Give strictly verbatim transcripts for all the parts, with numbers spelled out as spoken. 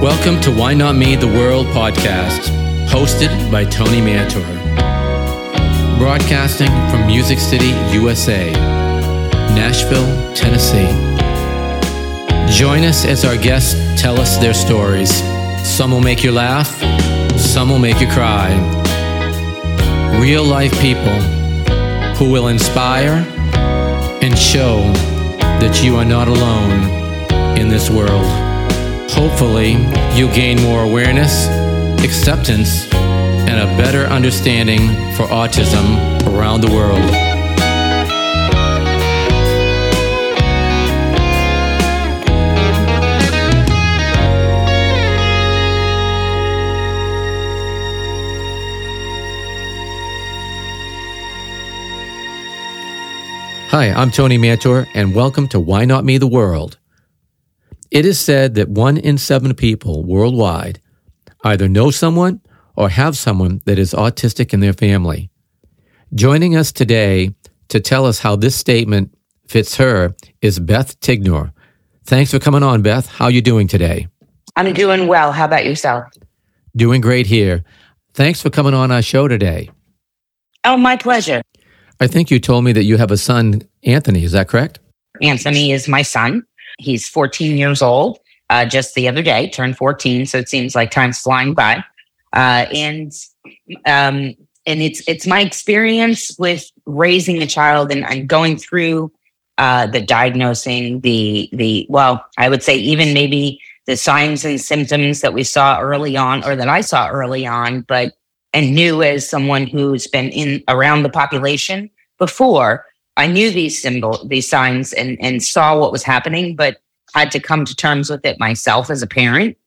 Welcome to Why Not Me the World Podcast, hosted by Tony Mantor. Broadcasting from Music City, U S A, Nashville, Tennessee. Join us as our guests tell us their stories. Some will make you laugh, some will make you cry. Real life people who will inspire and show that you are not alone in this world. Hopefully, you'll gain more awareness, acceptance, and a better understanding for autism around the world. Hi, I'm Tony Mantor, and welcome to Why Not Me the World. It is said that one in seven people worldwide either know someone or have someone that is autistic in their family. Joining us today to tell us how this statement fits her is Beth Tignor. Thanks for coming on, Beth. How are you doing today? I'm doing well. How about yourself? Doing great here. Thanks for coming on our show today. Oh, my pleasure. I think you told me that you have a son, Anthony. Is that correct? Anthony is my son. He's fourteen years old, uh, just the other day, turned fourteen, so it seems like time's flying by. Uh, and um, and it's it's my experience with raising a child and, and going through uh, the diagnosing, the, the well, I would say even maybe the signs and symptoms that we saw early on or that I saw early on, but and knew as someone who's been in around the population before. I knew these symbol, these signs and, and saw what was happening, but had to come to terms with it myself as a parent,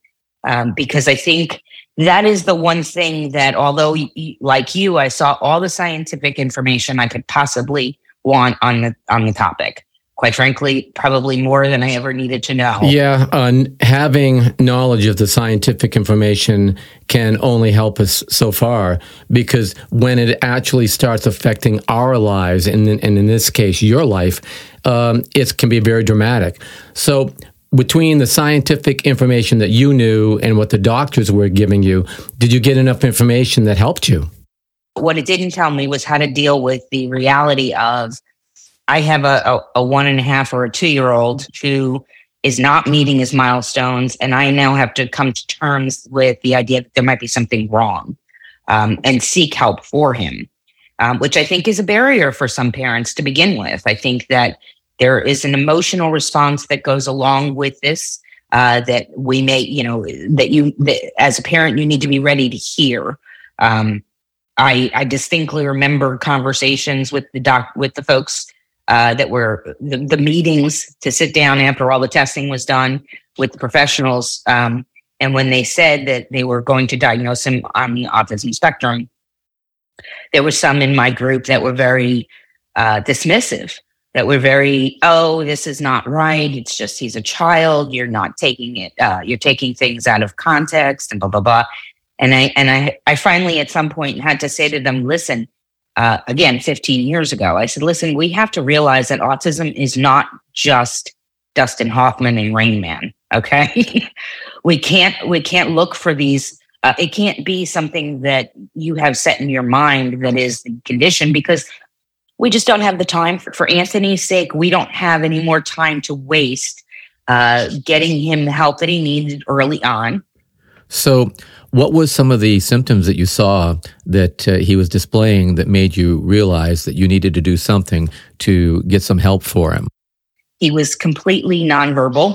um, because I think that is the one thing that, although like you, I saw all the scientific information I could possibly want on the on the topic. Quite frankly, probably more than I ever needed to know. Yeah, uh, having knowledge of the scientific information can only help us so far, because when it actually starts affecting our lives, and, and in this case, your life, um, it can be very dramatic. So between the scientific information that you knew and what the doctors were giving you, did you get enough information that helped you? What it didn't tell me was how to deal with the reality of I have a, a, a one and a half or a two-year-old who is not meeting his milestones, and I now have to come to terms with the idea that there might be something wrong um, and seek help for him, um, which I think is a barrier for some parents to begin with. I think that there is an emotional response that goes along with this uh, that we may, you know, that you, that as a parent, you need to be ready to hear. Um, I, I distinctly remember conversations with the doc, with the folks Uh, that were the, the meetings to sit down after all the testing was done with the professionals. Um, and when they said that they were going to diagnose him on the autism spectrum, there were some in my group that were very uh, dismissive, that were very, oh, this is not right. It's just he's a child. You're not taking it. Uh, you're taking things out of context and blah, blah, blah. And I, and I, I finally at some point had to say to them, listen, Uh, again, fifteen years ago, I said, listen, we have to realize that autism is not just Dustin Hoffman and Rain Man. Okay. we can't, we can't look for these. Uh, it can't be something that you have set in your mind that is the condition, because we just don't have the time for, for Anthony's sake. We don't have any more time to waste uh, getting him the help that he needed early on. So what was some of the symptoms that you saw that uh, he was displaying that made you realize that you needed to do something to get some help for him? He was completely nonverbal.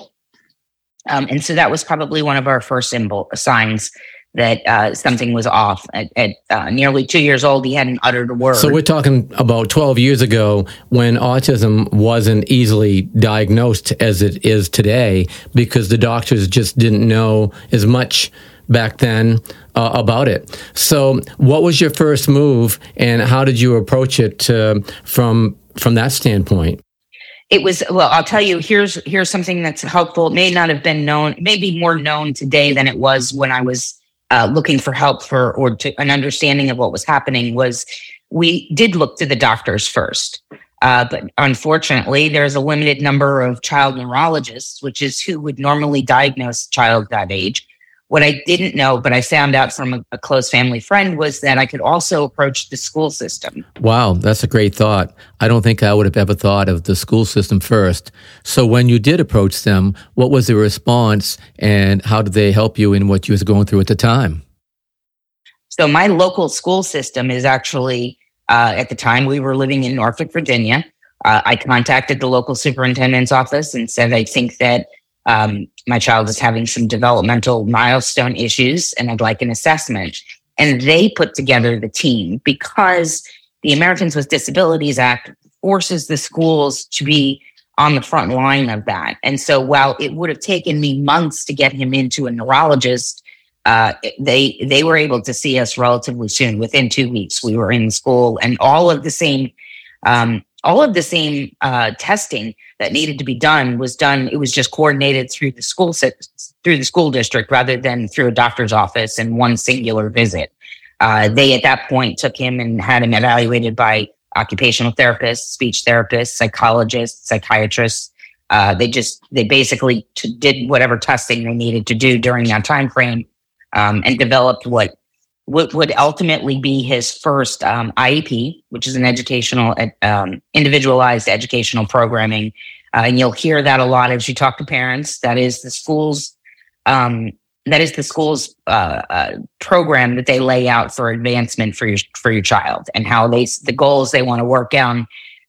Um, and so that was probably one of our first symbol, signs that uh, something was off. At, at uh, nearly two years old, he hadn't uttered a word. So we're talking about twelve years ago, when autism wasn't easily diagnosed as it is today, because the doctors just didn't know as much back then uh, about it. So what was your first move, and how did you approach it uh, from from that standpoint? It was, well, I'll tell you, here's here's something that's helpful. It may not have been known, maybe more known today than it was when I was uh, looking for help for or to, an understanding of what was happening, was we did look to the doctors first. Uh, but unfortunately, there's a limited number of child neurologists, which is who would normally diagnose a child that age. What I didn't know, but I found out from a, a close family friend, was that I could also approach the school system. Wow, that's a great thought. I don't think I would have ever thought of the school system first. So when you did approach them, what was the response and how did they help you in what you was going through at the time? So my local school system is actually, uh, at the time we were living in Norfolk, Virginia. Uh, I contacted the local superintendent's office and said, I think that Um, my child is having some developmental milestone issues and I'd like an assessment. And they put together the team, because the Americans with Disabilities Act forces the schools to be on the front line of that. And so while it would have taken me months to get him into a neurologist, uh, they, they were able to see us relatively soon. Within two weeks, we were in school, and all of the same um All of the same uh, testing that needed to be done was done. It was just coordinated through the school through the school district rather than through a doctor's office in one singular visit. Uh, they, at that point, took him and had him evaluated by occupational therapists, speech therapists, psychologists, psychiatrists. Uh, they just they basically t- did whatever testing they needed to do during that time frame, um, and developed what. What would ultimately be his first um, I E P, which is an educational, um, individualized educational programming. Uh, and you'll hear that a lot as you talk to parents. That is the school's, um, that is the school's uh, uh, program that they lay out for advancement for your for your child, and how they the goals they want to work down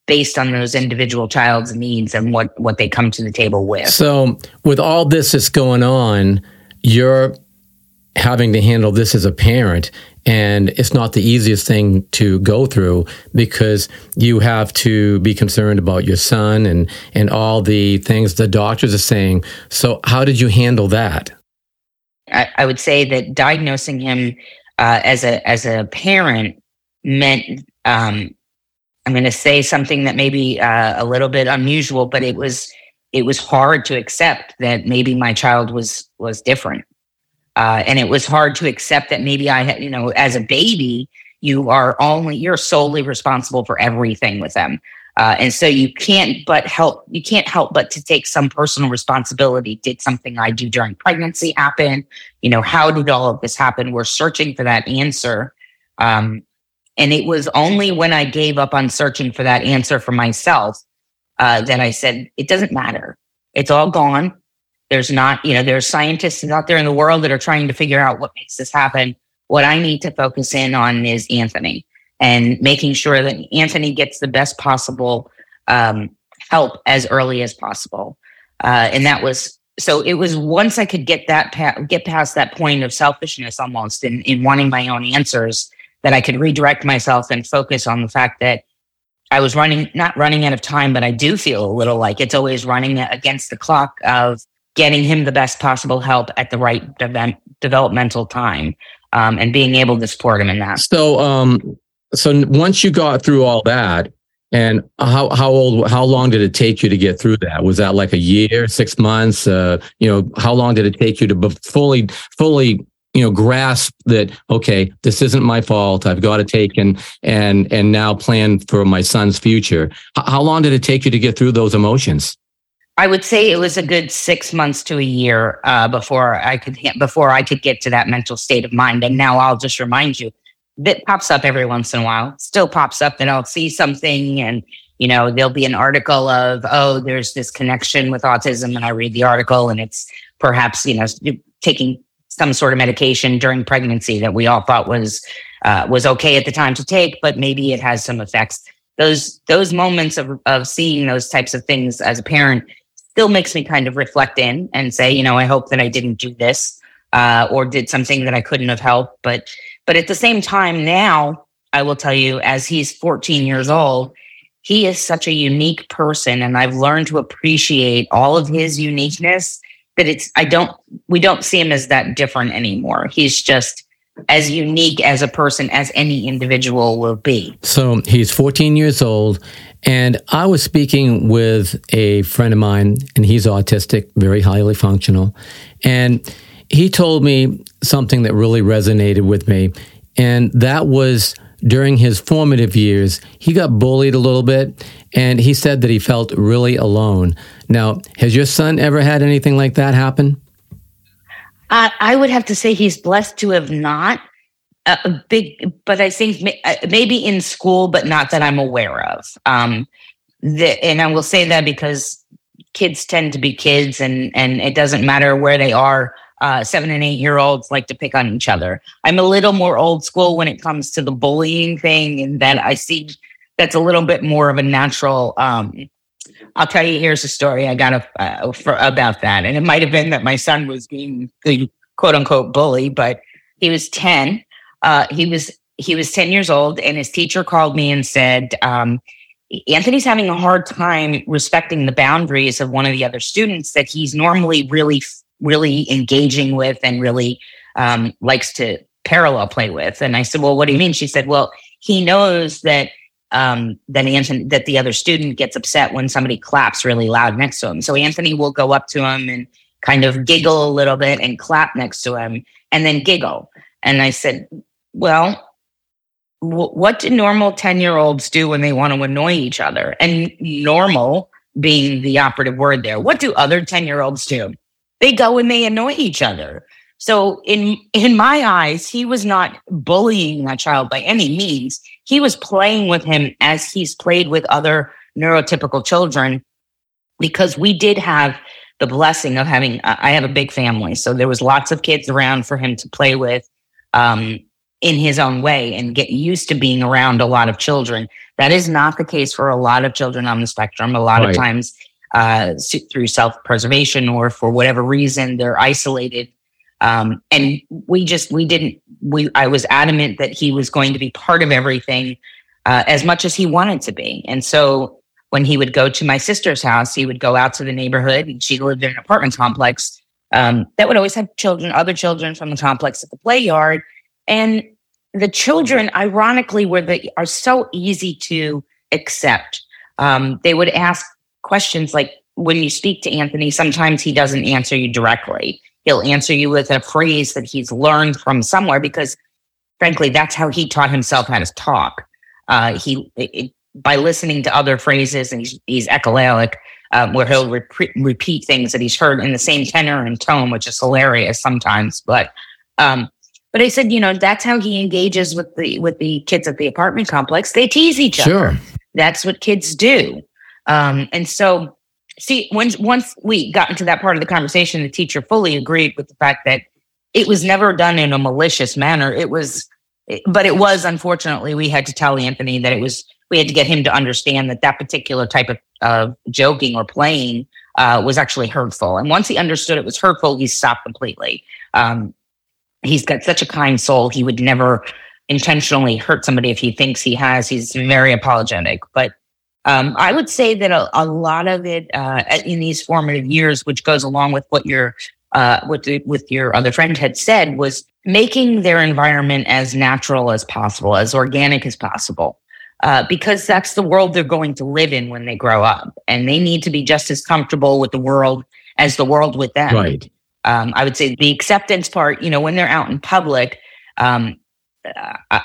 based on those individual child's needs and what what they come to the table with. So, with all this that's going on, you're having to handle this as a parent, and it's not the easiest thing to go through, because you have to be concerned about your son and, and all the things the doctors are saying. So how did you handle that? I, I would say that diagnosing him uh, as a as a parent meant, um, I'm going to say something that may be uh, a little bit unusual, but it was it was hard to accept that maybe my child was was different. Uh, and it was hard to accept that maybe I had, you know, as a baby, you are only, you're solely responsible for everything with them. Uh, and so you can't but help, you can't help but to take some personal responsibility. Did something I do during pregnancy happen? You know, how did all of this happen? We're searching for that answer. Um, and it was only when I gave up on searching for that answer for myself uh, that I said, it doesn't matter. It's all gone. There's not, you know, there's scientists out there in the world that are trying to figure out what makes this happen. What I need to focus in on is Anthony, and making sure that Anthony gets the best possible um, help as early as possible. Uh, and that was, so it was once I could get that, pa- get past that point of selfishness almost in, in wanting my own answers, that I could redirect myself and focus on the fact that I was running, not running out of time, but I do feel a little like it's always running against the clock of getting him the best possible help at the right de- developmental time, um, and being able to support him in that. So, um, so once you got through all that, and how how old, how long did it take you to get through that? Was that like a year, six months? Uh, you know, how long did it take you to be fully, fully, you know, grasp that? Okay, this isn't my fault. I've got to take and and and now plan for my son's future. H- how long did it take you to get through those emotions? I would say it was a good six months to a year uh, before I could before I could get to that mental state of mind. And now I'll just remind you, that pops up every once in a while. It still pops up, and I'll see something, and you know there'll be an article of, oh, there's this connection with autism, and I read the article, and it's perhaps you know taking some sort of medication during pregnancy that we all thought was uh, was okay at the time to take, but maybe it has some effects. Those those moments of of seeing those types of things as a parent still makes me kind of reflect in and say, you know, I hope that I didn't do this uh, or did something that I couldn't have helped. But but at the same time, now I will tell you, as he's fourteen years old, he is such a unique person, and I've learned to appreciate all of his uniqueness. That it's I don't we don't see him as that different anymore. He's just as unique as a person as any individual will be. So he's fourteen years old, and I was speaking with a friend of mine, and he's autistic, very highly functional, and he told me something that really resonated with me, and that was during his formative years, he got bullied a little bit, and he said that he felt really alone. Now, has your son ever had anything like that happen? Uh, I would have to say he's blessed to have not uh, a big, but I think may, uh, maybe in school, but not that I'm aware of. Um, the, and I will say that because kids tend to be kids, and, and it doesn't matter where they are. Uh, seven and eight year olds like to pick on each other. I'm a little more old school when it comes to the bullying thing, and that I see that's a little bit more of a natural. Um, I'll tell you, here's a story I got a, uh, for, about that. And it might have been that my son was being the quote unquote bully, but he was ten. Uh, he was he was ten years old, and his teacher called me and said, um, Anthony's having a hard time respecting the boundaries of one of the other students that he's normally really really engaging with and really um, likes to parallel play with. And I said, well, what do you mean? She said, well, he knows that um, that Anthony, that the other student gets upset when somebody claps really loud next to him. So Anthony will go up to him and kind of giggle a little bit and clap next to him and then giggle. And I said, well, w- what do normal ten-year-olds do when they want to annoy each other? And normal being the operative word there. What do other ten-year-olds do? They go and they annoy each other. So in in my eyes, he was not bullying that child by any means. He was playing with him as he's played with other neurotypical children, because we did have the blessing of having, uh, I have a big family. So there was lots of kids around for him to play with um, in his own way and get used to being around a lot of children. That is not the case for a lot of children on the spectrum. A lot right. of times, Uh, through self-preservation or for whatever reason, they're isolated. Um, and we just, we didn't, we, I was adamant that he was going to be part of everything uh, as much as he wanted to be. And so when he would go to my sister's house, he would go out to the neighborhood, and she lived in an apartment complex um, that would always have children, other children from the complex at the play yard. And the children, ironically, were the, are so easy to accept. Um, they would ask questions like, when you speak to Anthony, sometimes he doesn't answer you directly. He'll answer you with a phrase that he's learned from somewhere, because frankly, that's how he taught himself how to talk. Uh, he it, by listening to other phrases, and he's, he's echolalic, um, where he'll rep- repeat things that he's heard in the same tenor and tone, which is hilarious sometimes. But um, but I said, you know, that's how he engages with the with the kids at the apartment complex. They tease each sure. other. That's what kids do. Um, and so, see, when, once we got into that part of the conversation, the teacher fully agreed with the fact that it was never done in a malicious manner. It was, but it was, unfortunately, we had to tell Anthony that it was, we had to get him to understand that that particular type of uh, joking or playing uh, was actually hurtful. And once he understood it was hurtful, he stopped completely. Um, he's got such a kind soul. He would never intentionally hurt somebody if he thinks he has. He's very apologetic, but Um, I would say that a, a lot of it uh, in these formative years, which goes along with what your uh, with the, with your other friend had said, was making their environment as natural as possible, as organic as possible, uh, because that's the world they're going to live in when they grow up, and they need to be just as comfortable with the world as the world with them. Right. Um, I would say the acceptance part, you know, when they're out in public. Um, I,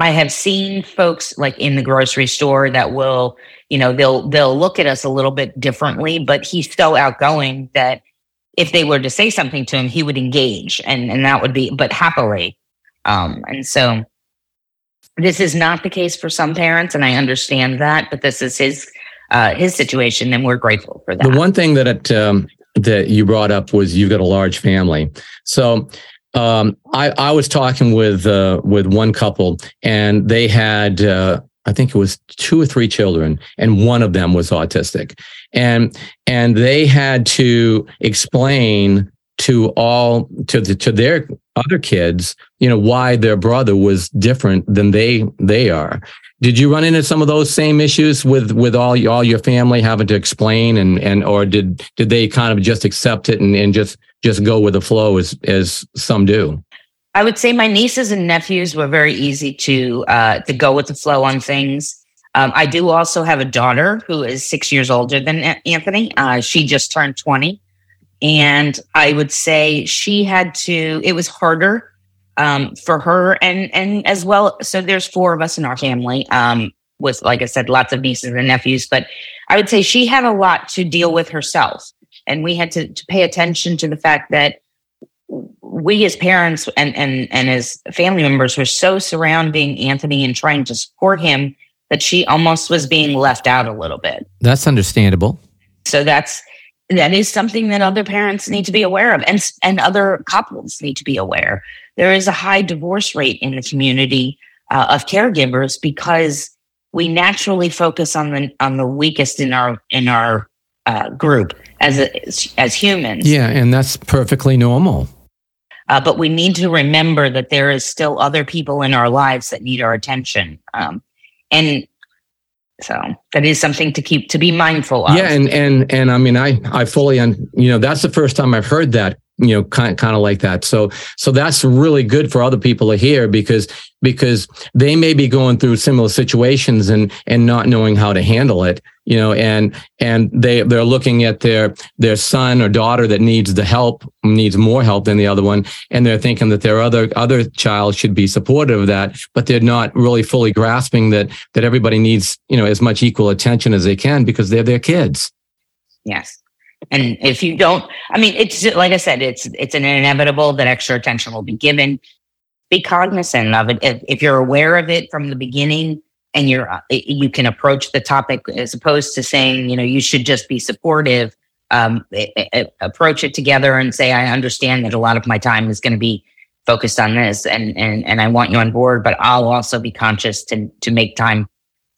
I have seen folks like in the grocery store that will, you know, they'll they'll look at us a little bit differently, but he's so outgoing that if they were to say something to him, he would engage, and, and that would be, but happily. Um, and so this is not the case for some parents, and I understand that, but this is his uh, his situation, and we're grateful for that. The one thing that it, um, that you brought up was you've got a large family. So Um, I, I was talking with, uh, with one couple, and they had, uh, I think it was two or three children, and one of them was autistic, and, and they had to explain to all, to the, to their other kids, you know, why their brother was different than they, they are. Did you run into some of those same issues with, with all your, all your family having to explain, and, and, or did, did they kind of just accept it and, and just, just go with the flow as, as some do? I would say my nieces and nephews were very easy to, uh, to go with the flow on things. Um, I do also have a daughter who is six years older than Anthony. Uh, she just turned twenty. And I would say she had to, it was harder, um, for her and, and as well. So there's four of us in our family, um, with, like I said, lots of nieces and nephews, but I would say she had a lot to deal with herself. And we had to, to pay attention to the fact that we as parents and, and, and as family members were so surrounding Anthony and trying to support him that she almost was being left out a little bit. That's understandable. So that's, that is something that other parents need to be aware of, and, and other couples need to be aware. There is a high divorce rate in the community uh, of caregivers because we naturally focus on the, on the weakest in our, in our uh, group as, a, as humans. Yeah. And that's perfectly normal. Uh, but we need to remember that there is still other people in our lives that need our attention. Um, and so that is something to keep, to be mindful of. Yeah. And, and, and I mean, I, I fully, un, you know, that's the first time I've heard that, you know, kind, kind of like that. So, so that's really good for other people to hear, because, because they may be going through similar situations and, and not knowing how to handle it, you know, and, and they, they're looking at their, their son or daughter that needs the help, needs more help than the other one. And they're thinking that their other, other child should be supportive of that, but they're not really fully grasping that, that everybody needs, you know, as much equal attention as they can, because they're their kids. Yes. And if you don't, I mean, it's like I said, it's, it's an inevitable that extra attention will be given. Be cognizant of it. If, if you're aware of it from the beginning, and you're, you can approach the topic as opposed to saying, you know, you should just be supportive. Um, it, it, approach it together and say, I understand that a lot of my time is going to be focused on this, and, and, and I want you on board, but I'll also be conscious to, to make time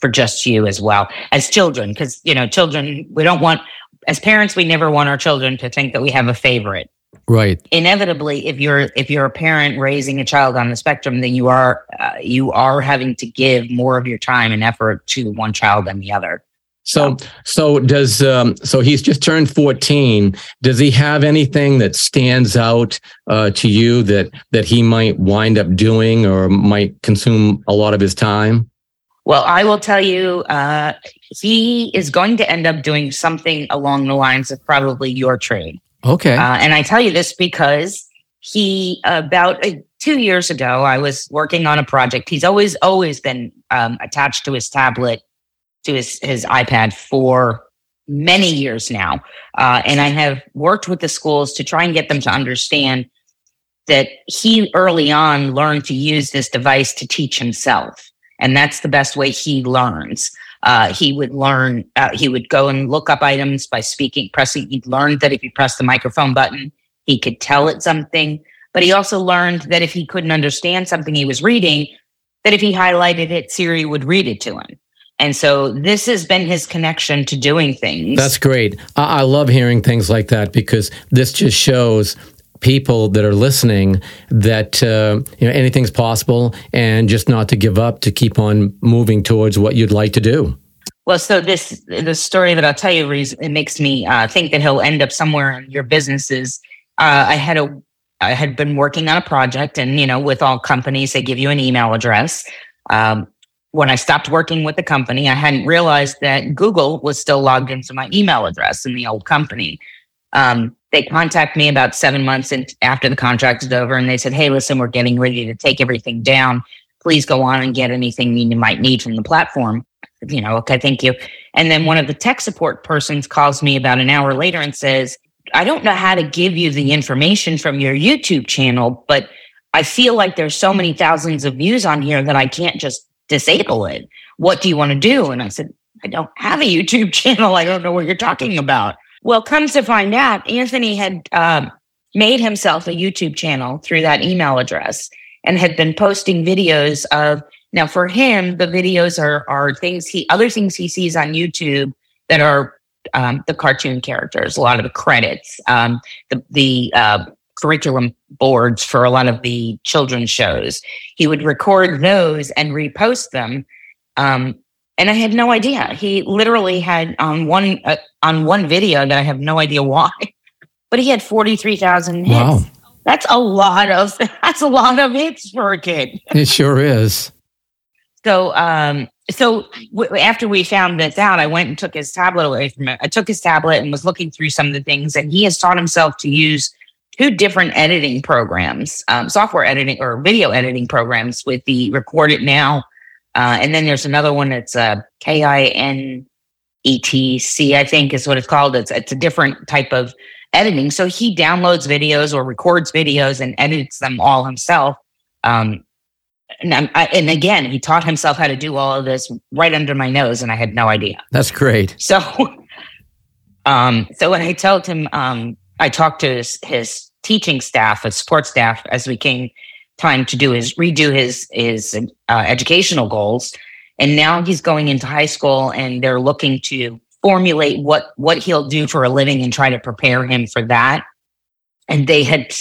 for just you as well as children. Because, you know, children, we don't want, as parents, we never want our children to think that we have a favorite. Right. Inevitably, if you're if you're a parent raising a child on the spectrum, then you are uh, you are having to give more of your time and effort to one child than the other. So, so does um, so he's just turned fourteen. Does he have anything that stands out uh, to you that that he might wind up doing or might consume a lot of his time? Well, I will tell you, uh, he is going to end up doing something along the lines of probably your trade. Okay. Uh, and I tell you this because he, about uh, two years ago, I was working on a project. He's always, always been um, attached to his tablet, to his, his iPad for many years now. Uh, and I have worked with the schools to try and get them to understand that he early on learned to use this device to teach himself. And that's the best way he learns. Uh, he would learn, uh, he would go and look up items by speaking, pressing. He learned that if he pressed the microphone button, he could tell it something. But he also learned that if he couldn't understand something he was reading, that if he highlighted it, Siri would read it to him. And so this has been his connection to doing things. That's great. I, I love hearing things like that, because this just shows people that are listening that uh, you know, anything's possible, and just not to give up, to keep on moving towards what you'd like to do. Well, so this the story that I'll tell you, it makes me uh, think that he'll end up somewhere in your businesses. Uh, I had a I had been working on a project, and you know, with all companies, they give you an email address. Um, when I stopped working with the company, I hadn't realized that Google was still logged into my email address in the old company. Um, They contact me about seven months in, after the contract is over, and they said, hey, listen, we're getting ready to take everything down. Please go on and get anything you might need from the platform. You know, okay, thank you. And then one of the tech support persons calls me about an hour later and says, I don't know how to give you the information from your YouTube channel, but I feel like there's so many thousands of views on here that I can't just disable it. What do you want to do? And I said, I don't have a YouTube channel. I don't know what you're talking about. Well, comes to find out, Anthony had um, made himself a YouTube channel through that email address and had been posting videos of, now for him, the videos are are things he, other things he sees on YouTube that are um, the cartoon characters, a lot of the credits, um, the, the uh, curriculum boards for a lot of the children's shows. He would record those and repost them. Um And I had no idea. He literally had on one uh, on one video that I have no idea why, but he had forty-three thousand hits. Wow, that's a lot of that's a lot of hits for a kid. It sure is. So, um, so w- after we found this out, I went and took his tablet away from him. I took his tablet and was looking through some of the things, and he has taught himself to use two different editing programs, um, software editing or video editing programs, with the Record It Now. Uh, and then there's another one that's uh, K I N E T C, I think is what it's called. It's it's a different type of editing. So he downloads videos or records videos and edits them all himself. Um, and, I, and again, he taught himself how to do all of this right under my nose, and I had no idea. That's great. So, um, so when I told him, um, I talked to his, his teaching staff, his support staff, as we came time to do his redo his his uh, educational goals. And now he's going into high school, and they're looking to formulate what what he'll do for a living and try to prepare him for that. And they had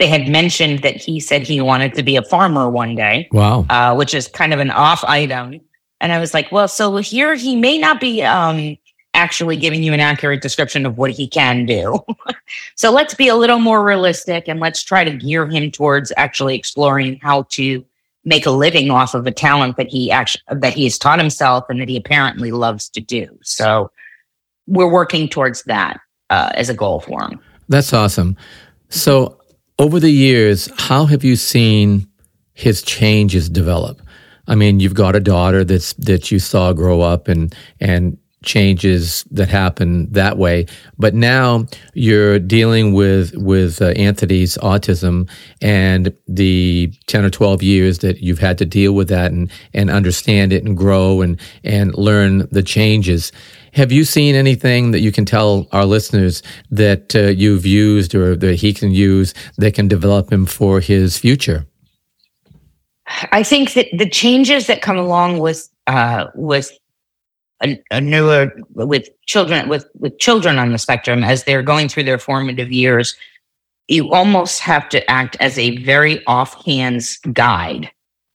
they had mentioned that he said he wanted to be a farmer one day. Wow, uh, which is kind of an off item. And I was like, well, so here he may not be um, actually giving you an accurate description of what he can do. So let's be a little more realistic, and let's try to gear him towards actually exploring how to make a living off of a talent that he actually, that he's taught himself and that he apparently loves to do. So we're working towards that uh, as a goal for him. That's awesome. So over the years, how have you seen his changes develop? I mean, you've got a daughter that's, that you saw grow up and, and changes that happen that way. But now you're dealing with, with uh, Anthony's autism and the ten or twelve years that you've had to deal with that and, and understand it and grow and, and learn the changes. Have you seen anything that you can tell our listeners that uh, you've used or that he can use that can develop him for his future? I think that the changes that come along with, uh, with, A, a newer with children with, with children on the spectrum as they're going through their formative years, you almost have to act as a very offhand guide.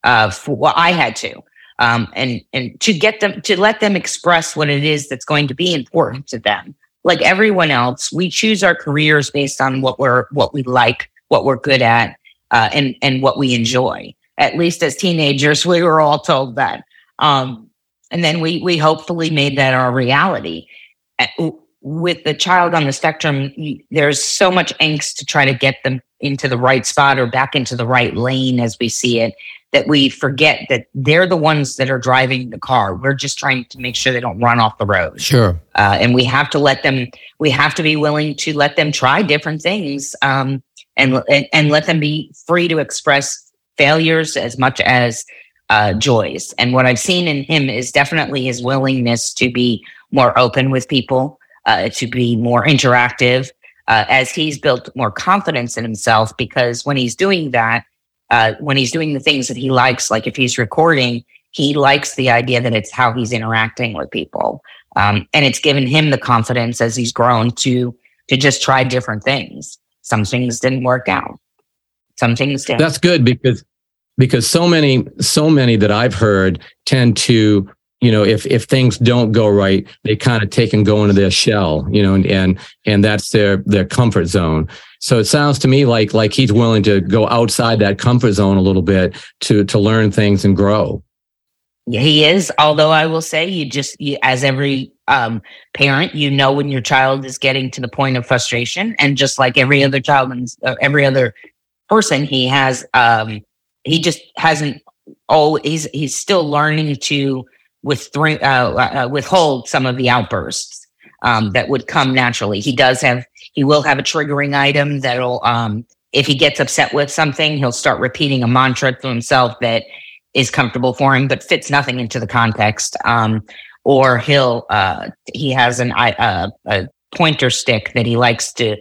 Uh, for what well, I had to, um, and and to get them to let them express what it is that's going to be important to them. Like everyone else, we choose our careers based on what we're what we like, what we're good at, uh, and and what we enjoy. At least as teenagers, we were all told that. Um, And then we we hopefully made that our reality. With the child on the spectrum, there's so much angst to try to get them into the right spot or back into the right lane, as we see it, that we forget that they're the ones that are driving the car. We're just trying to make sure they don't run off the road. Sure. Uh, and we have to let them, we have to be willing to let them try different things um, and, and, and let them be free to express failures as much as Uh, joys. And what I've seen in him is definitely his willingness to be more open with people, uh, to be more interactive, uh, as he's built more confidence in himself. Because when he's doing that, uh, when he's doing the things that he likes, like if he's recording, he likes the idea that it's how he's interacting with people. Um, and it's given him the confidence as he's grown to, to just try different things. Some things didn't work out. Some things did. That's good because Because so many, so many that I've heard tend to, you know, if, if things don't go right, they kind of take and go into their shell, you know, and, and, and that's their, their comfort zone. So it sounds to me like, like he's willing to go outside that comfort zone a little bit to, to learn things and grow. Yeah, he is. Although I will say you just, you, as every um, parent, you know, when your child is getting to the point of frustration, and just like every other child and uh, every other person, he has, um, He just hasn't. Oh, he's he's still learning to withdraw, uh, uh, withhold some of the outbursts um, that would come naturally. He does have. He will have a triggering item that'll. Um, if he gets upset with something, he'll start repeating a mantra to himself that is comfortable for him, but fits nothing into the context. Um, or he'll. Uh, he has an uh, a pointer stick that he likes to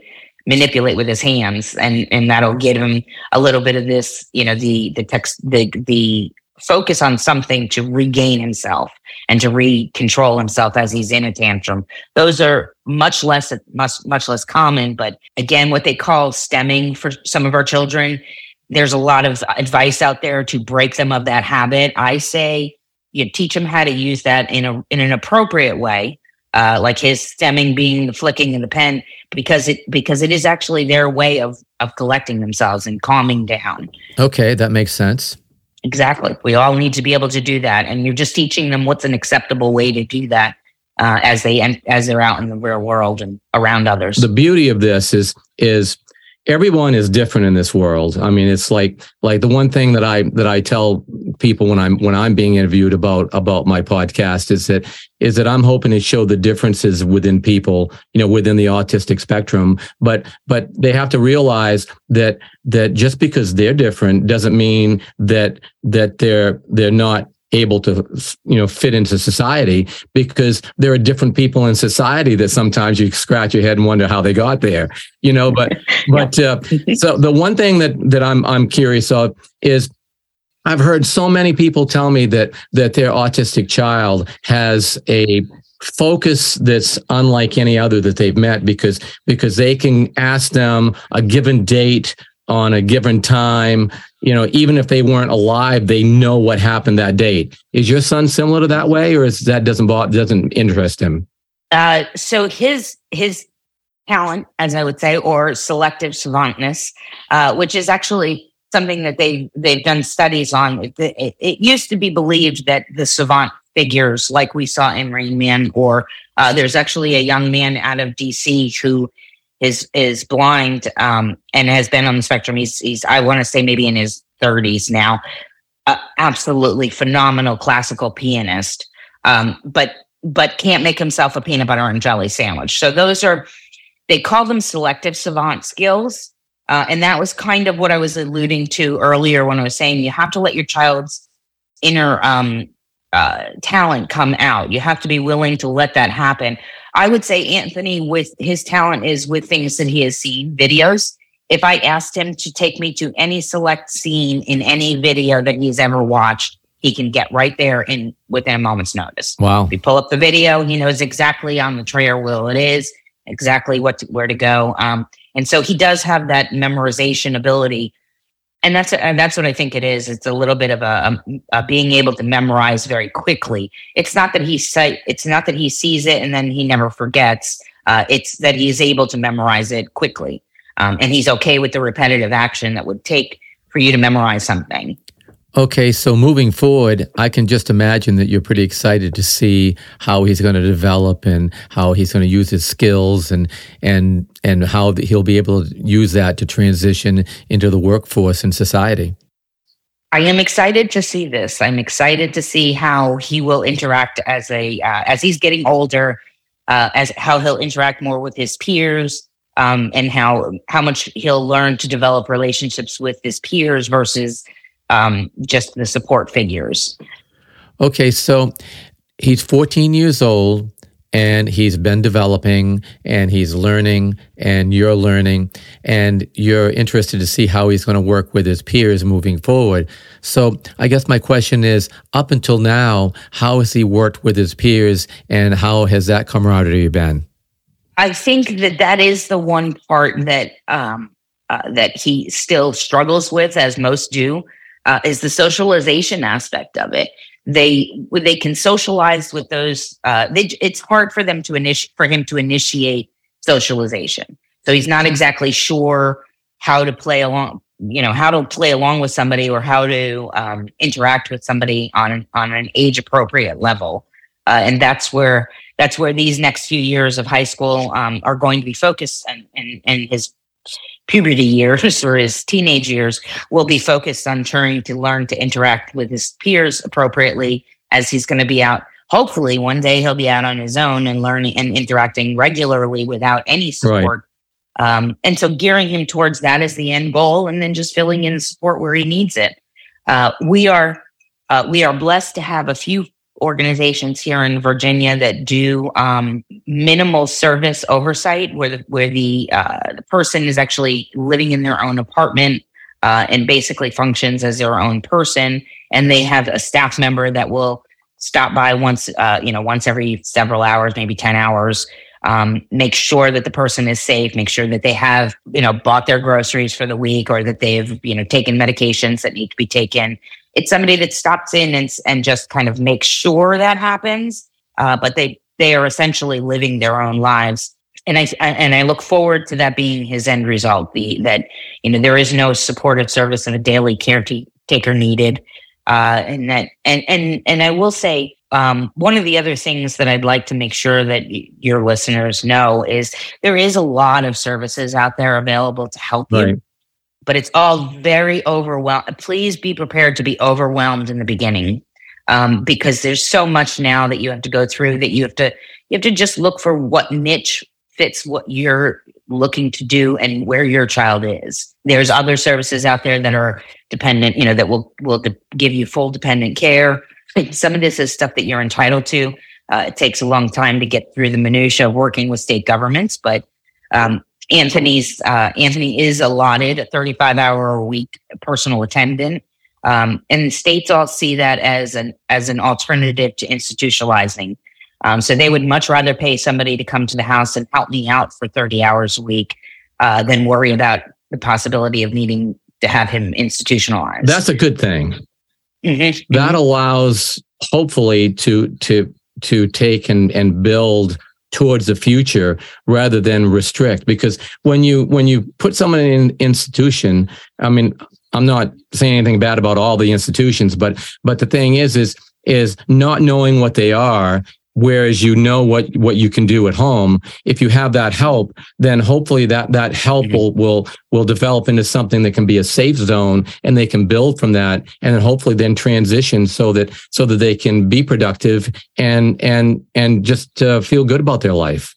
manipulate with his hands, and, and that'll give him a little bit of this, you know, the the text, the the focus on something to regain himself and to re-control himself as he's in a tantrum. Those are much less much much less common, but again, what they call stemming for some of our children. There's a lot of advice out there to break them of that habit. I say you teach them how to use that in a in an appropriate way. Uh, like his stemming being the flicking of the pen, because it because it is actually their way of of collecting themselves and calming down. Okay, that makes sense. Exactly. We all need to be able to do that, and you're just teaching them what's an acceptable way to do that uh, as they as they're out in the real world and around others. The beauty of this is is everyone is different in this world. I mean, it's like like the one thing that I that I tell people when I'm when I'm being interviewed about about my podcast is that is that I'm hoping to show the differences within people, you know, within the autistic spectrum. But but they have to realize that that just because they're different doesn't mean that that they're they're not able to, you know, fit into society, because there are different people in society that sometimes you scratch your head and wonder how they got there, you know, but, but, uh, so the one thing that, that I'm, I'm curious of is I've heard so many people tell me that, that their autistic child has a focus that's unlike any other that they've met, because, because they can ask them a given date on a given time, you know, even if they weren't alive, they know what happened that day. Is your son similar to that way, or is that doesn't doesn't interest him? Uh, so his his talent, as I would say, or selective savantness, uh, which is actually something that they they've done studies on. It, it, it used to be believed that the savant figures, like we saw in Rain Man, or uh, there's actually a young man out of D C who is is blind um, and has been on the spectrum. He's, he's I want to say maybe in his thirties now, uh, absolutely phenomenal classical pianist, um, but but can't make himself a peanut butter and jelly sandwich. So those are, they call them selective savant skills. Uh, and that was kind of what I was alluding to earlier when I was saying you have to let your child's inner um, uh, talent come out. You have to be willing to let that happen. I would say Anthony, with his talent, is with things that he has seen, videos. If I asked him to take me to any select scene in any video that he's ever watched, he can get right there in within a moment's notice. Wow. If you pull up the video, he knows exactly on the trailer wheel it is, exactly what to, where to go. Um, and so he does have that memorization ability. And that's and that's what I think it is. It's a little bit of a, a, a being able to memorize very quickly. It's not that he say, it's not that he sees it and then he never forgets. Uh, it's that he's able to memorize it quickly, um, and he's okay with the repetitive action that would take for you to memorize something. Okay, so moving forward, I can just imagine that you're pretty excited to see how he's going to develop and how he's going to use his skills and and and how he'll be able to use that to transition into the workforce and society. I am excited to see this. I'm excited to see how he will interact as a uh, as he's getting older, uh, as how he'll interact more with his peers, um, and how how much he'll learn to develop relationships with his peers versus Um, just the support figures. Okay, so he's fourteen years old, and he's been developing, and he's learning, and you're learning, and you're interested to see how he's going to work with his peers moving forward. So I guess my question is, up until now, how has he worked with his peers, and how has that camaraderie been? I think that that is the one part that um, uh, that he still struggles with, as most do. Uh, is the socialization aspect of it. They they can socialize with those. Uh, they, it's hard for them to initi- for him to initiate socialization. So he's not exactly sure how to play along. You know, how to play along with somebody or how to um, interact with somebody on an, on an age appropriate level. Uh, and that's where that's where these next few years of high school um, are going to be focused, and and and his puberty years or his teenage years will be focused on trying to learn to interact with his peers appropriately, as he's going to be out. Hopefully one day he'll be out on his own and learning and interacting regularly without any support. Right. Um, and so gearing him towards that is the end goal, and then just filling in support where he needs it. Uh, we are, uh, we are blessed to have a few organizations here in Virginia that do um, minimal service oversight, where the where the, uh, the person is actually living in their own apartment uh, and basically functions as their own person, and they have a staff member that will stop by once uh, you know once every several hours, maybe ten hours, um, make sure that the person is safe, make sure that they have you know bought their groceries for the week, or that they've you know taken medications that need to be taken. It's somebody that stops in and and just kind of makes sure that happens, uh, but they they are essentially living their own lives, and I, I and I look forward to that being his end result. The that you know there is no supportive service and a daily caretaker needed, uh, and that and and and I will say Um, one of the other things that I'd like to make sure that your listeners know is there is a lot of services out there available to help right. you, but it's all very overwhelming. Please be prepared to be overwhelmed in the beginning um, because there's so much now that you have to go through that you have to you have to just look for what niche fits what you're looking to do and where your child is. There's other services out there that are dependent, you know, that will will de- give you full dependent care. Some of this is stuff that you're entitled to. Uh, it takes a long time to get through the minutia of working with state governments, but um, Anthony's uh, Anthony is allotted a thirty-five hour a week personal attendant, um, and states all see that as an as an alternative to institutionalizing. Um, so they would much rather pay somebody to come to the house and help me out for thirty hours a week uh, than worry about the possibility of needing to have him institutionalized. That's a good thing. Mm-hmm. That allows, hopefully, to to to take and, and build towards the future rather than restrict. Because when you when you put someone in an institution, I mean, I'm not saying anything bad about all the institutions, but but the thing is is is not knowing what they are. Whereas you know what, what you can do at home. If you have that help, then hopefully that, that help will, will, will develop into something that can be a safe zone, and they can build from that, and then hopefully then transition so that, so that they can be productive and, and, and just uh, feel good about their life.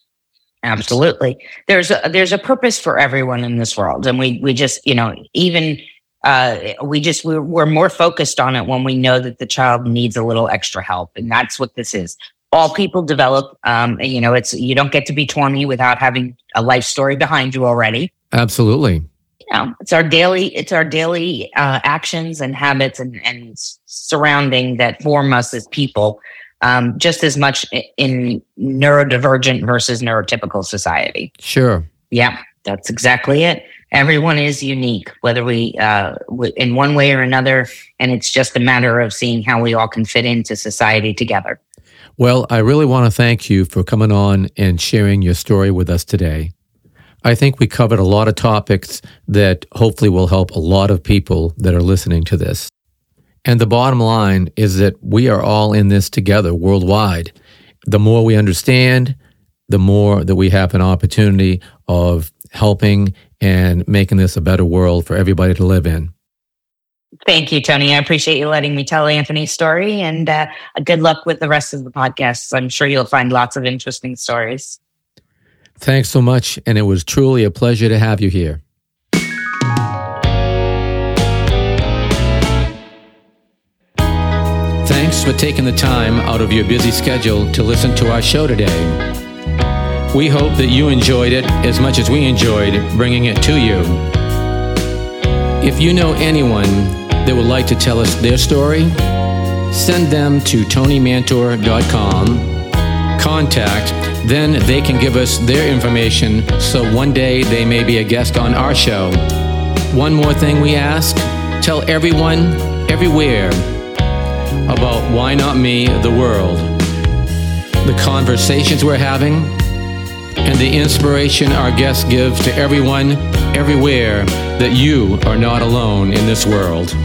Absolutely. There's a, there's a purpose for everyone in this world. And we, we just, you know, even, Uh, we just, we're, we're more focused on it when we know that the child needs a little extra help. And that's what this is. All people develop, um, you know, it's, you don't get to be twenty without having a life story behind you already. Absolutely. You know, it's our daily, it's our daily uh, actions and habits and, and surrounding that form us as people, um, just as much in neurodivergent versus neurotypical society. Sure. Yeah, that's exactly it. Everyone is unique, whether we, uh, w- in one way or another, and it's just a matter of seeing how we all can fit into society together. Well, I really want to thank you for coming on and sharing your story with us today. I think we covered a lot of topics that hopefully will help a lot of people that are listening to this. And the bottom line is that we are all in this together worldwide. The more we understand, the more that we have an opportunity of helping and making this a better world for everybody to live in. Thank you, Tony. I appreciate you letting me tell Anthony's story, and uh, good luck with the rest of the podcast. I'm sure you'll find lots of interesting stories. Thanks so much, and it was truly a pleasure to have you here. Thanks for taking the time out of your busy schedule to listen to our show today. We hope that you enjoyed it as much as we enjoyed bringing it to you. If you know anyone that would like to tell us their story, send them to Tony Mantor dot com, contact, then they can give us their information so one day they may be a guest on our show. One more thing we ask, tell everyone, everywhere, about Why Not Me, the World, the conversations we're having, and the inspiration our guests give to everyone, everywhere, that you are not alone in this world.